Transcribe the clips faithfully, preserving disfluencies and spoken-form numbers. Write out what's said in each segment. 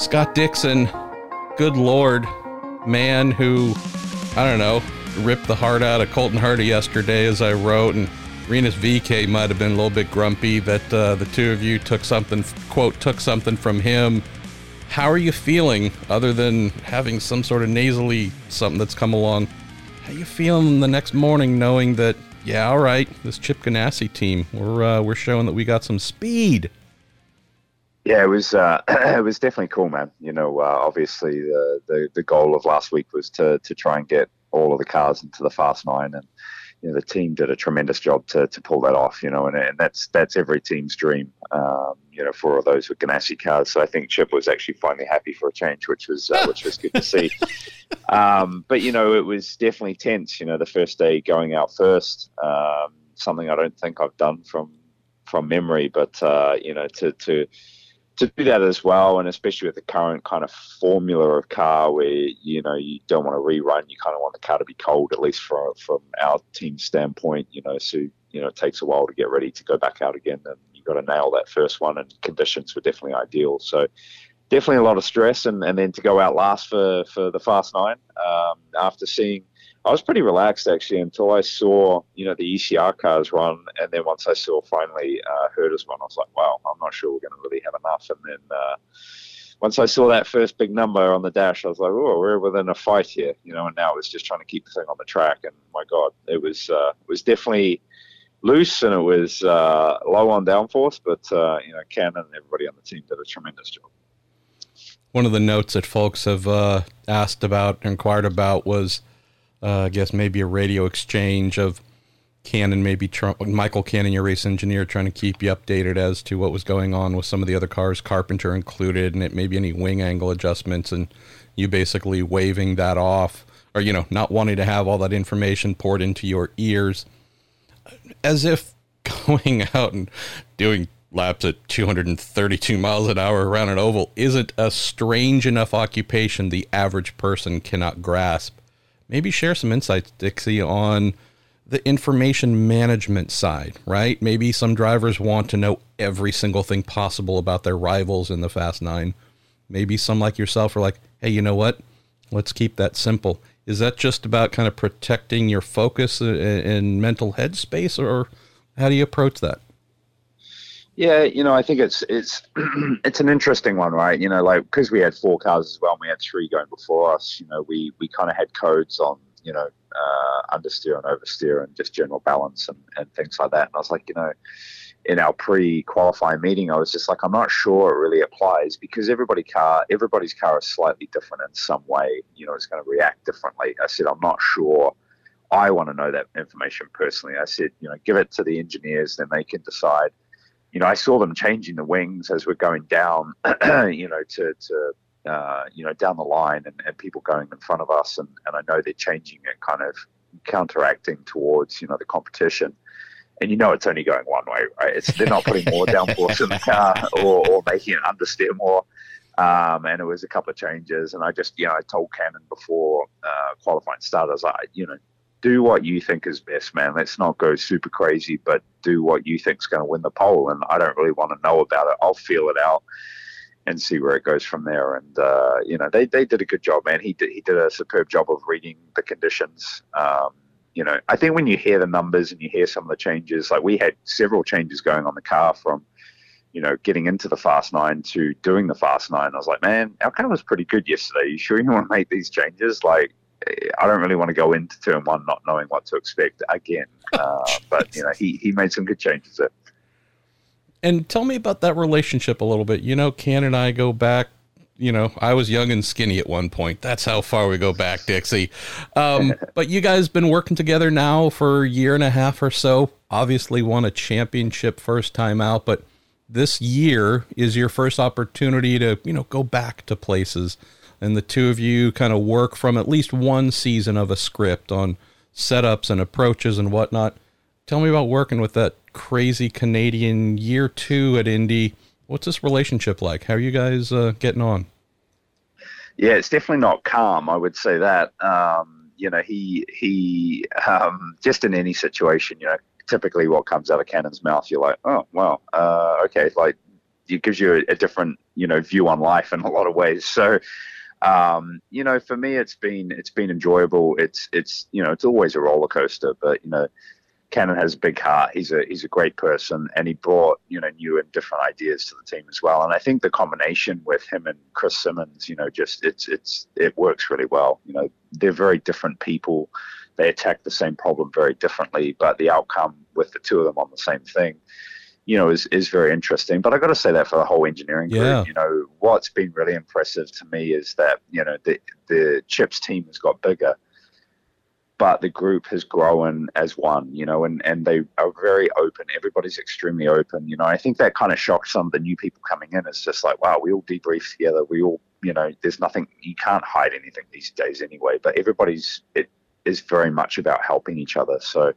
Scott Dixon, good Lord, man who, I don't know, ripped the heart out of Colton Herta yesterday, as I wrote, and Rinus VeeKay might have been a little bit grumpy that uh, the two of you took something, quote, took something from him. How are you feeling, other than having some sort of nasally something that's come along? How you feeling the next morning knowing that, yeah, all right, this Chip Ganassi team, we're uh, we're showing that we got some speed? Yeah, it was uh, it was definitely cool, man. You know, uh, obviously the, the the goal of last week was to to try and get all of the cars into the Fast Nine, and you know the team did a tremendous job to to pull that off. You know, and, and that's that's every team's dream. Um, you know, for all those with Ganassi cars. So I think Chip was actually finally happy for a change, which was uh, which was good to see. Um, but you know, it was definitely tense. You know, the first day going out first, um, something I don't think I've done from from memory. But uh, you know, to to To do that as well, and especially with the current kind of formula of car where, you know, you don't want to rerun, you kind of want the car to be cold, at least from from our team's standpoint, you know, so, you know, it takes a while to get ready to go back out again, and you've got to nail that first one, and conditions were definitely ideal. So definitely a lot of stress, and, and then to go out last for, for the Fast Nine, um, after seeing, I was pretty relaxed actually until I saw, you know, the E C R cars run, and then once I saw finally uh, Herta's run, I was like, wow, I'm not sure we're going to really have enough. And then uh, once I saw that first big number on the dash, I was like, oh, we're within a fight here, you know. And now it's just trying to keep the thing on the track. And my God, it was uh, it was definitely loose, and it was uh, low on downforce, but uh, you know, Cannon and everybody on the team did a tremendous job. One of the notes that folks have uh, asked about, inquired about, was. Uh, I guess maybe a radio exchange of Cannon, maybe Tr- Michael Cannon, your race engineer, trying to keep you updated as to what was going on with some of the other cars, Carpenter included, and it maybe any wing angle adjustments, and you basically waving that off, or, you know, not wanting to have all that information poured into your ears, as if going out and doing laps at two hundred thirty-two miles an hour around an oval isn't a strange enough occupation the average person cannot grasp. Maybe share some insights, Dixie, on the information management side, right? Maybe some drivers want to know every single thing possible about their rivals in the Fast Nine. Maybe some like yourself are like, hey, you know what? Let's keep that simple. Is that just about kind of protecting your focus and mental headspace, or how do you approach that? Yeah, you know, I think it's it's it's an interesting one, right? You know, like, because we had four cars as well, and we had three going before us. You know, we, we kind of had codes on, you know, uh, understeer and oversteer and just general balance and, and things like that. And I was like, you know, in our pre-qualifying meeting, I was just like, I'm not sure it really applies, because everybody car, everybody's car is slightly different in some way. You know, it's going to react differently. I said, I'm not sure. I want to know that information personally. I said, you know, give it to the engineers, then they can decide. You know, I saw them changing the wings as we're going down, you know, to, to uh, you know, down the line, and, and people going in front of us. And, and I know they're changing it, kind of counteracting towards, you know, the competition. And, you know, it's only going one way, right? It's, they're not putting more downforce in the car or, or making it understeer more. Um, and it was a couple of changes. And I just, you know, I told Cannon before uh, qualifying started, I was like, you know, do what you think is best, man. Let's not go super crazy, but do what you think is going to win the pole. And I don't really want to know about it. I'll feel it out and see where it goes from there. And, uh, you know, they, they did a good job, man. He did, he did a superb job of reading the conditions. Um, you know, I think when you hear the numbers and you hear some of the changes, like we had several changes going on the car from, you know, getting into the Fast Nine to doing the Fast Nine. I was like, man, our car was pretty good yesterday. You sure you want to make these changes? Like, I don't really want to go into turn one not knowing what to expect again. Uh, but, you know, he, he made some good changes there. And tell me about that relationship a little bit. You know, Can and I go back, you know, I was young and skinny at one point. That's how far we go back, Dixie. Um, but you guys been working together now for a year and a half or so. Obviously won a championship first time out, but this year is your first opportunity to, you know, go back to places. And the two of you kind of work from at least one season of a script on setups and approaches and whatnot. Tell me about working with that crazy Canadian year two at Indy. What's this relationship like? How are you guys uh, getting on? Yeah, it's definitely not calm. I would say that, um, you know, he, he um, just in any situation, you know, typically what comes out of Cannon's mouth, you're like, oh, wow. Uh, okay. Like, it gives you a, a different, you know, view on life in a lot of ways. So, um, you know, for me, it's been, it's been enjoyable. It's, it's, you know, it's always a roller coaster, but, you know, Cannon has a big heart. He's a, he's a great person, and he brought, you know, new and different ideas to the team as well. And I think the combination with him and Chris Simmons, you know, just it's, it's, it works really well. You know, they're very different people. They attack the same problem very differently, but the outcome with the two of them on the same thing, you know, is, is very interesting. But I got to say that for the whole engineering group, yeah. You know, what's been really impressive to me is that, you know, the, the Chips team has got bigger, but the group has grown as one, you know, and, and they are very open. Everybody's extremely open. You know, I think that kind of shocked some of the new people coming in. It's just like, wow, we all debrief together. We all, you know, there's nothing, you can't hide anything these days anyway, but everybody's, it is very much about helping each other. So,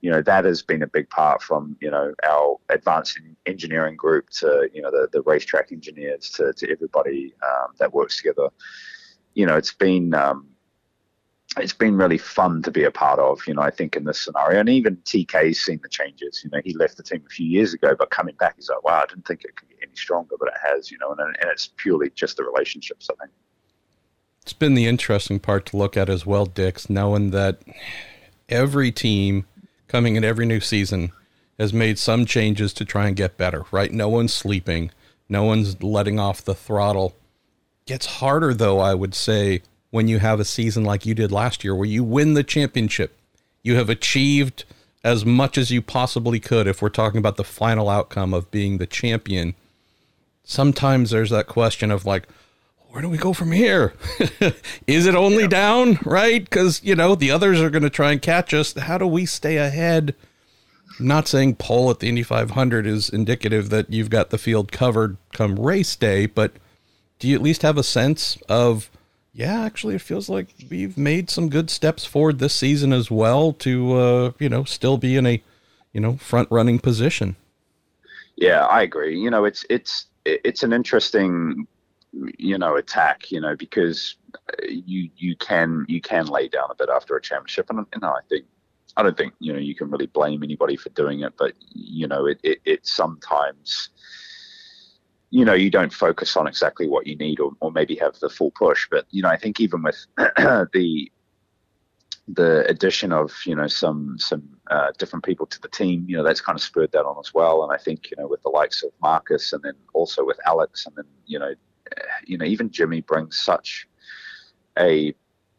you know, that has been a big part, from, you know, our advanced engineering group to, you know, the, the racetrack engineers to, to everybody um, that works together. You know, it's been, um, it's been really fun to be a part of, you know, I think in this scenario. And even T K's seen the changes. You know, he left the team a few years ago, but coming back, he's like, wow, I didn't think it could get any stronger, but it has, you know, and, and it's purely just the relationships, I think. It's been the interesting part to look at as well, Dix, knowing that every team coming in every new season has made some changes to try and get better, right? No one's sleeping. No one's letting off the throttle. Gets harder, though, I would say, when you have a season like you did last year, where you win the championship. You have achieved as much as you possibly could. If we're talking about the final outcome of being the champion, sometimes there's that question of like, where do we go from here? Is it only yeah. down, right? 'Cause you know, the others are going to try and catch us. How do we stay ahead? I'm not saying pole at the Indy five hundred is indicative that you've got the field covered come race day, but do you at least have a sense of, yeah, actually, it feels like we've made some good steps forward this season as well to, uh, you know, still be in a, you know, front running position. Yeah, I agree. You know, it's, it's, it's an interesting, you know, attack, you know, because you, you can, you can lay down a bit after a championship. And you know, I think, I don't think, you know, you can really blame anybody for doing it, but you know, it, it, it sometimes, you know, you don't focus on exactly what you need, or, or maybe have the full push. But, you know, I think even with the the addition of, you know, some some uh, different people to the team, you know, that's kind of spurred that on as well. And I think, you know, with the likes of Marcus, and then also with Alex, and then, you know, you know, even Jimmy brings such a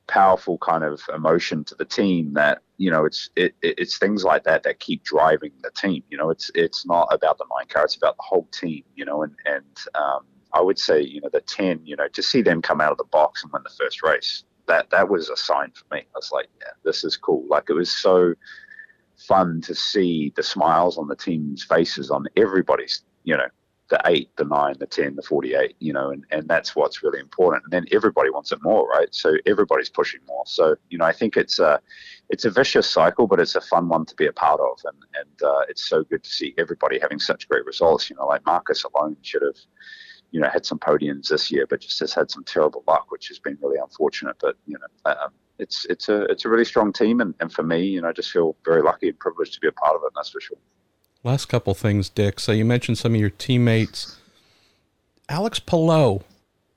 powerful kind of emotion to the team that, you know, it's it, it's things like that that keep driving the team. You know, it's it's not about the nine car, it's about the whole team, you know. And and um I would say, you know, the ten, you know, to see them come out of the box and win the first race, that that was a sign for me. I was like, yeah, this is cool. Like, it was so fun to see the smiles on the team's faces, on everybody's, you know, the eight, the nine, the ten, the forty-eight, you know, and, and that's what's really important. And then everybody wants it more, right? So everybody's pushing more. So, you know, I think it's a, it's a vicious cycle, but it's a fun one to be a part of. And, and uh, it's so good to see everybody having such great results. You know, like Marcus alone should have, you know, had some podiums this year, but just has had some terrible luck, which has been really unfortunate. But, you know, um, it's, it's a, it's a really strong team. And, and for me, you know, I just feel very lucky and privileged to be a part of it. And that's for sure. Last couple things, Dick. So you mentioned some of your teammates. Alex Palou,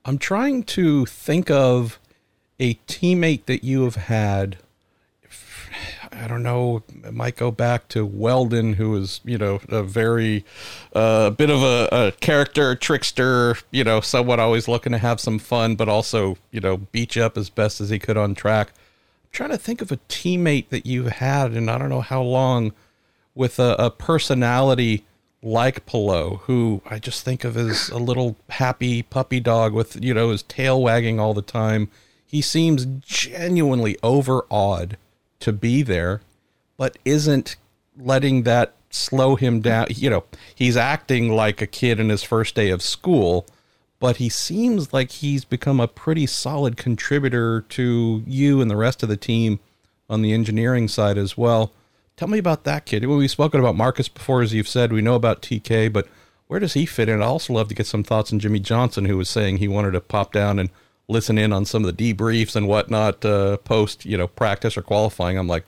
I'm trying to think of a teammate that you have had. I don't know, it might go back to Weldon, who is, you know, a very, a uh, bit of a, a character, trickster, you know, someone always looking to have some fun, but also, you know, beat you up as best as he could on track. I'm trying to think of a teammate that you've had, and I don't know how long, with a, a personality like Palou, who I just think of as a little happy puppy dog with, you know, his tail wagging all the time. He seems genuinely overawed to be there, but isn't letting that slow him down. You know, he's acting like a kid in his first day of school, but he seems like he's become a pretty solid contributor to you and the rest of the team on the engineering side as well. Tell me about that kid. We've spoken about Marcus before, as you've said. We know about T K, but where does he fit in? I'd also love to get some thoughts on Jimmy Johnson, who was saying he wanted to pop down and listen in on some of the debriefs and whatnot, uh, post, you know, practice or qualifying. I'm like,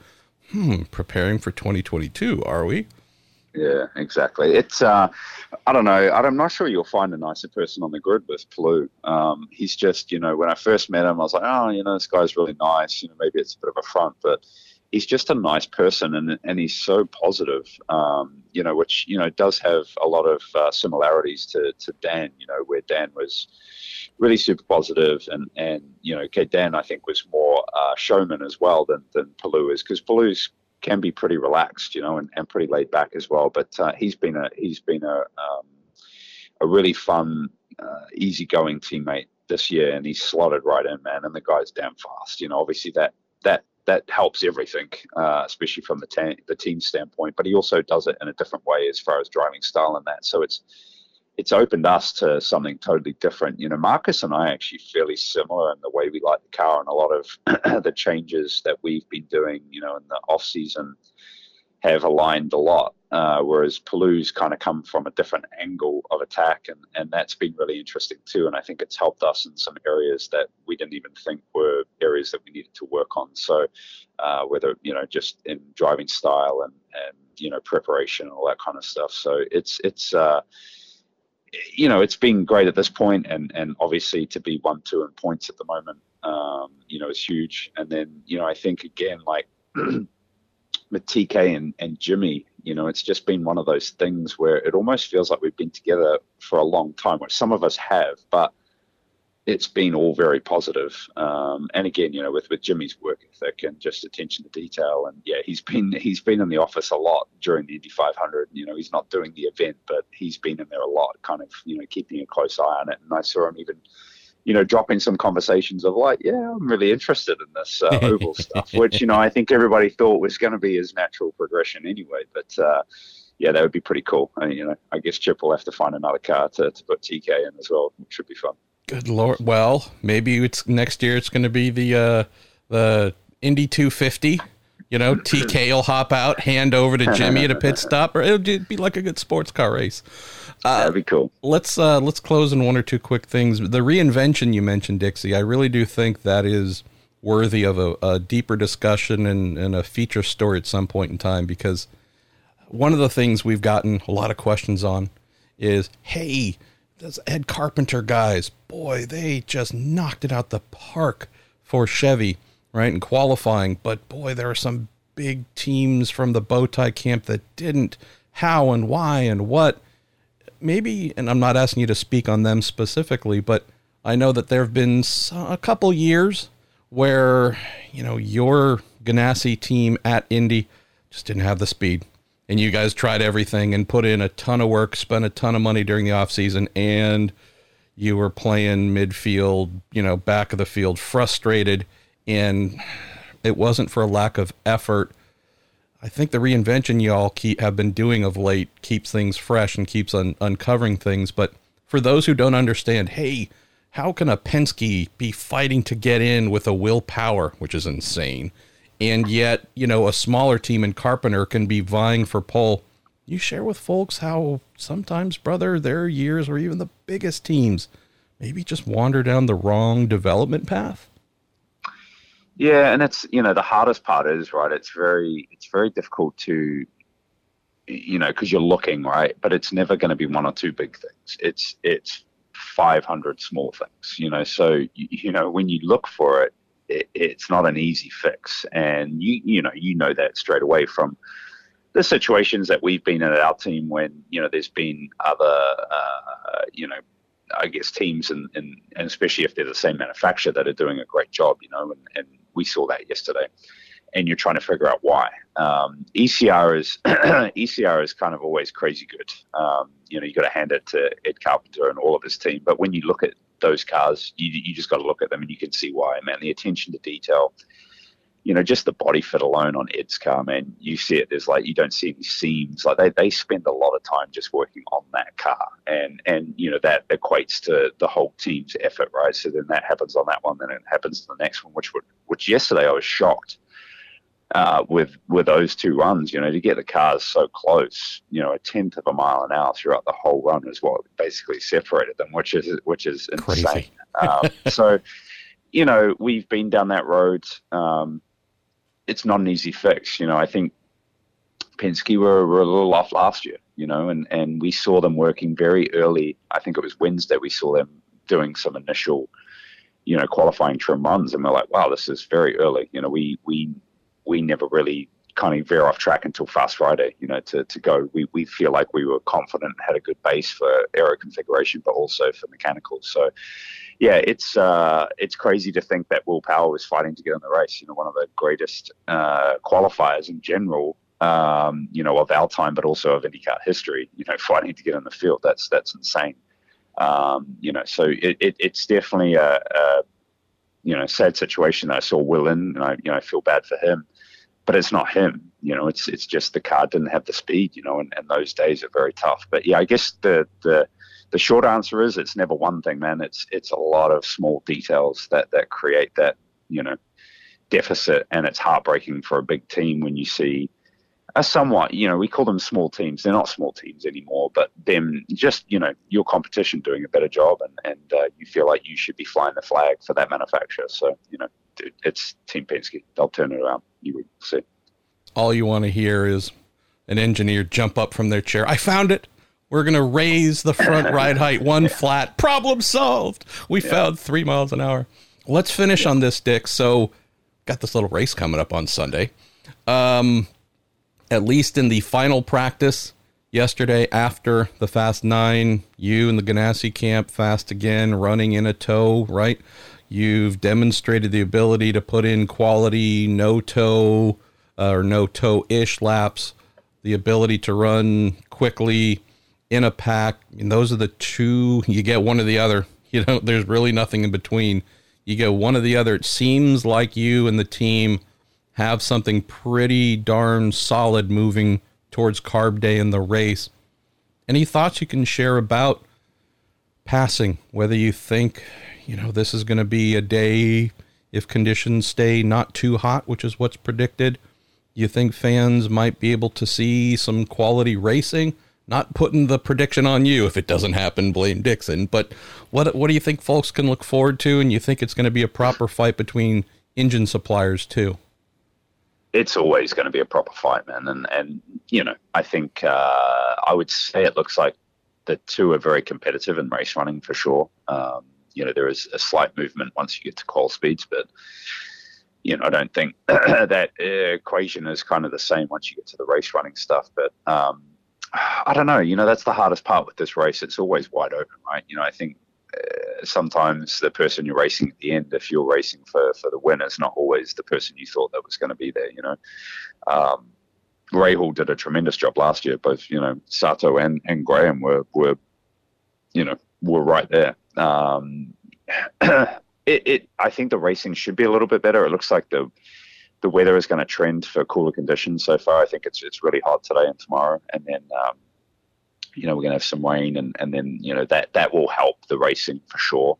hmm, preparing for twenty twenty-two, are we? Yeah, exactly. It's uh, I don't know. I'm not sure you'll find a nicer person on the grid with Palou. Um, he's just, you know, when I first met him, I was like, oh, you know, this guy's really nice. You know, maybe it's a bit of a front, but he's just a nice person, and and he's so positive. Um, you know, which you know does have a lot of uh, similarities to to Dan. You know, where Dan was really super positive, and and you know, Dan I think was more uh, showman as well than than Palou is, because Palou's can be pretty relaxed, you know, and, and pretty laid back as well. But uh, he's been a he's been a um, a really fun, uh, easygoing teammate this year, and he's slotted right in, man. And the guy's damn fast, you know. Obviously that that that helps everything, uh, especially from the ta- the team standpoint. But he also does it in a different way as far as driving style and that. So it's it's opened us to something totally different. You know, Marcus and I are actually fairly similar in the way we like the car, and a lot of the changes that we've been doing, you know, in the off season have aligned a lot. Uh, whereas Palou's kind of come from a different angle of attack, and, and that's been really interesting too. And I think it's helped us in some areas that we didn't even think were areas that we needed to work on. So uh, whether, you know, just in driving style and, and, you know, preparation and all that kind of stuff. So it's, it's, uh, you know, it's been great at this point, and, and obviously to be one, two in points at the moment, um, you know, is huge. And then, you know, I think again, like with T K and, and Jimmy, you know, it's just been one of those things where it almost feels like we've been together for a long time, which some of us have, but it's been all very positive. Um, and again, you know, with, with Jimmy's work ethic and just attention to detail, and yeah, he's been, he's been in the office a lot during the Indy five hundred, you know, he's not doing the event, but he's been in there a lot, kind of, you know, keeping a close eye on it. And I saw him even, you know, dropping some conversations of like, yeah, I'm really interested in this uh, oval stuff, which, you know, I think everybody thought was going to be his natural progression anyway, but, uh, yeah, that would be pretty cool. I mean, you know, I guess Chip will have to find another car to, to put T K in as well, which should be fun. Good Lord. Well, maybe it's next year. It's going to be the, uh, the Indy two fifty, you know, T K will hop out, hand over to Jimmy at a pit stop, or it'll be like a good sports car race. Uh, that'd be cool. Let's, uh, let's close in one or two quick things. The reinvention you mentioned, Dixie, I really do think that is worthy of a, a deeper discussion and, and a feature story at some point in time, because one of the things we've gotten a lot of questions on is, hey, those Ed Carpenter guys, boy, they just knocked it out the park for Chevy, right, in qualifying. But, boy, there are some big teams from the Bowtie camp that didn't. How and why and what? Maybe, and I'm not asking you to speak on them specifically, but I know that there have been a couple years where, you know, your Ganassi team at Indy just didn't have the speed. And you guys tried everything and put in a ton of work, spent a ton of money during the offseason, and you were playing midfield, you know, back of the field, frustrated, and it wasn't for a lack of effort. I think the reinvention y'all keep have been doing of late keeps things fresh and keeps un- uncovering things. But for those who don't understand, hey, how can a Penske be fighting to get in with a Will Power, which is insane, and yet, you know, a smaller team in Carpenter can be vying for pole? You share with folks how sometimes, brother, their years or even the biggest teams maybe just wander down the wrong development path. Yeah, and it's, you know, the hardest part is, right, it's very it's very difficult to, you know, because you're looking, right, but it's never going to be one or two big things. It's it's five hundred small things, you know, so, you know, when you look for it, It, it's not an easy fix, and you you know you know that straight away from the situations that we've been in at our team when, you know, there's been other uh, you know I guess teams, and and especially if they're the same manufacturer, that are doing a great job, you know, and, and we saw that yesterday, and you're trying to figure out why. um, E C R is E C R is kind of always crazy good. Um, you know, you got to hand it to Ed Carpenter and all of his team, but when you look at those cars, you you just got to look at them and you can see why, man. The attention to detail, you know, just the body fit alone on Ed's car, man. You see it. There's like, you don't see any seams. Like they, they spend a lot of time just working on that car, and and you know that equates to the whole team's effort, right? So then that happens on that one, then it happens to the next one, which would which yesterday I was shocked uh, with with those two runs. You know, to get the cars so close, you know, a tenth of a mile an hour throughout the whole run is what basically separated them, which is which is insane. Crazy. Um, so, you know, we've been down that road. Um, it's not an easy fix. You know, I think Penske were, were a little off last year, you know, and, and we saw them working very early. I think it was Wednesday we saw them doing some initial, you know, qualifying trim runs, and we're like, wow, this is very early. You know, we we we never really kind of veer off track until Fast Friday, you know, to, to go. We, we feel like we were confident, had a good base for aero configuration, but also for mechanicals. So, yeah, it's uh, it's crazy to think that Will Power was fighting to get in the race, you know, one of the greatest uh, qualifiers in general, um, you know, of our time, but also of IndyCar history, you know, fighting to get in the field. That's that's insane. Um, you know, so it, it, it's definitely a, a, you know, sad situation that I saw Will in, and I, you know, I feel bad for him. But it's not him, you know, it's it's just the car didn't have the speed, you know, and, and those days are very tough. But yeah, I guess the, the the short answer is it's never one thing, man. It's it's a lot of small details that, that create that, you know, deficit. And it's heartbreaking for a big team when you see a somewhat, you know, we call them small teams. They're not small teams anymore, but them just, you know, your competition doing a better job, and, and uh, you feel like you should be flying the flag for that manufacturer. So, you know, it's Team Penske. They'll turn it around. You would see. All you want to hear is an engineer jump up from their chair. I found it. We're going to raise the front ride height one flat. Problem solved. We yeah. found three miles an hour. Let's finish yeah. on this, Dick. So got this little race coming up on Sunday. Um, at least in the final practice yesterday after the Fast Nine, you and the Ganassi camp fast again, running in a tow, right? You've demonstrated the ability to put in quality no-toe uh, or no-toe-ish laps, the ability to run quickly in a pack. I mean, those are the two. You get one or the other. You know, there's really nothing in between. You get one or the other. It seems like you and the team have something pretty darn solid moving towards Carb Day in the race. Any thoughts you can share about passing, whether you think, you know, this is going to be a day, if conditions stay not too hot, which is what's predicted, you think fans might be able to see some quality racing? Not putting the prediction on you. If it doesn't happen, blame Dixon. But what what do you think folks can look forward to? And you think it's going to be a proper fight between engine suppliers too? It's always going to be a proper fight, man. And, and you know, I think uh, I would say it looks like the two are very competitive in race running for sure. Um, you know, there is a slight movement once you get to call speeds, but, you know, I don't think that equation is kind of the same once you get to the race running stuff. But um, I don't know, you know, that's the hardest part with this race. It's always wide open, right? You know, I think uh, sometimes the person you're racing at the end, if you're racing for, for the win, is not always the person you thought that was going to be there, you know. Um, Rahal did a tremendous job last year. Both, you know, Sato and, and Graham were, were, you know, were right there. Um, it, it, I think the racing should be a little bit better. It looks like the, the weather is going to trend for cooler conditions so far. I think it's, it's really hot today and tomorrow. And then, um, you know, we're going to have some rain and, and then, you know, that, that will help the racing for sure.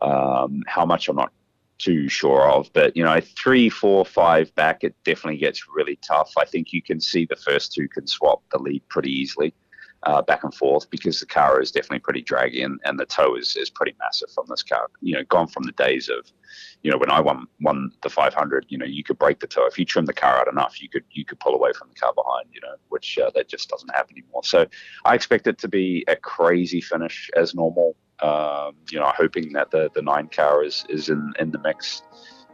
Um, how much I'm not too sure of, but, you know, three, four, five back, it definitely gets really tough. I think you can see the first two can swap the lead pretty easily. Uh, back and forth, because the car is definitely pretty draggy, and, and the tow is, is pretty massive from this car. You know, gone from the days of, you know, when I won won the five hundred, you know, you could break the tow. If you trim the car out enough, you could you could pull away from the car behind, you know, which uh, that just doesn't happen anymore. So I expect it to be a crazy finish as normal. Um, you know, hoping that the, the nine car is, is in, in the mix.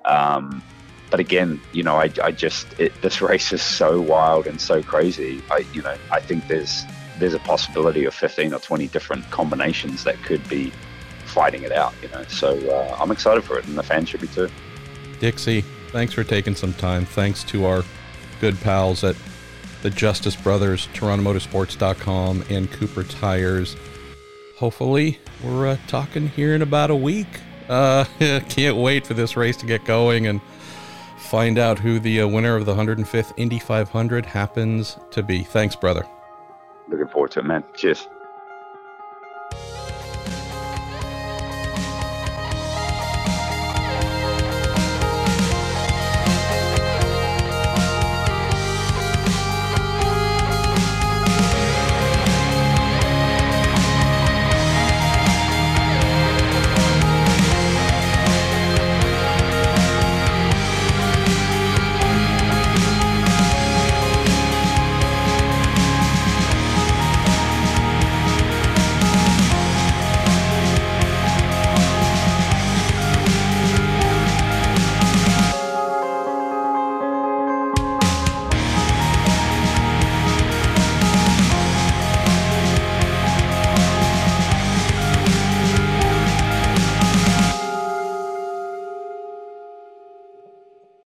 Um, but again, you know, I, I just, it, this race is so wild and so crazy. I, you know, I think there's, there's a possibility of fifteen or twenty different combinations that could be fighting it out, you know. So uh, I'm excited for it, and the fans should be too. Dixie, thanks for taking some time. Thanks to our good pals at the Justice Brothers, Toronto Motorsports dot com, and Cooper Tires. Hopefully, we're uh, talking here in about a week. Uh, can't wait for this race to get going and find out who the uh, winner of the one hundred fifth Indy five hundred happens to be. Thanks, brother. Looking forward to it, man. Cheers.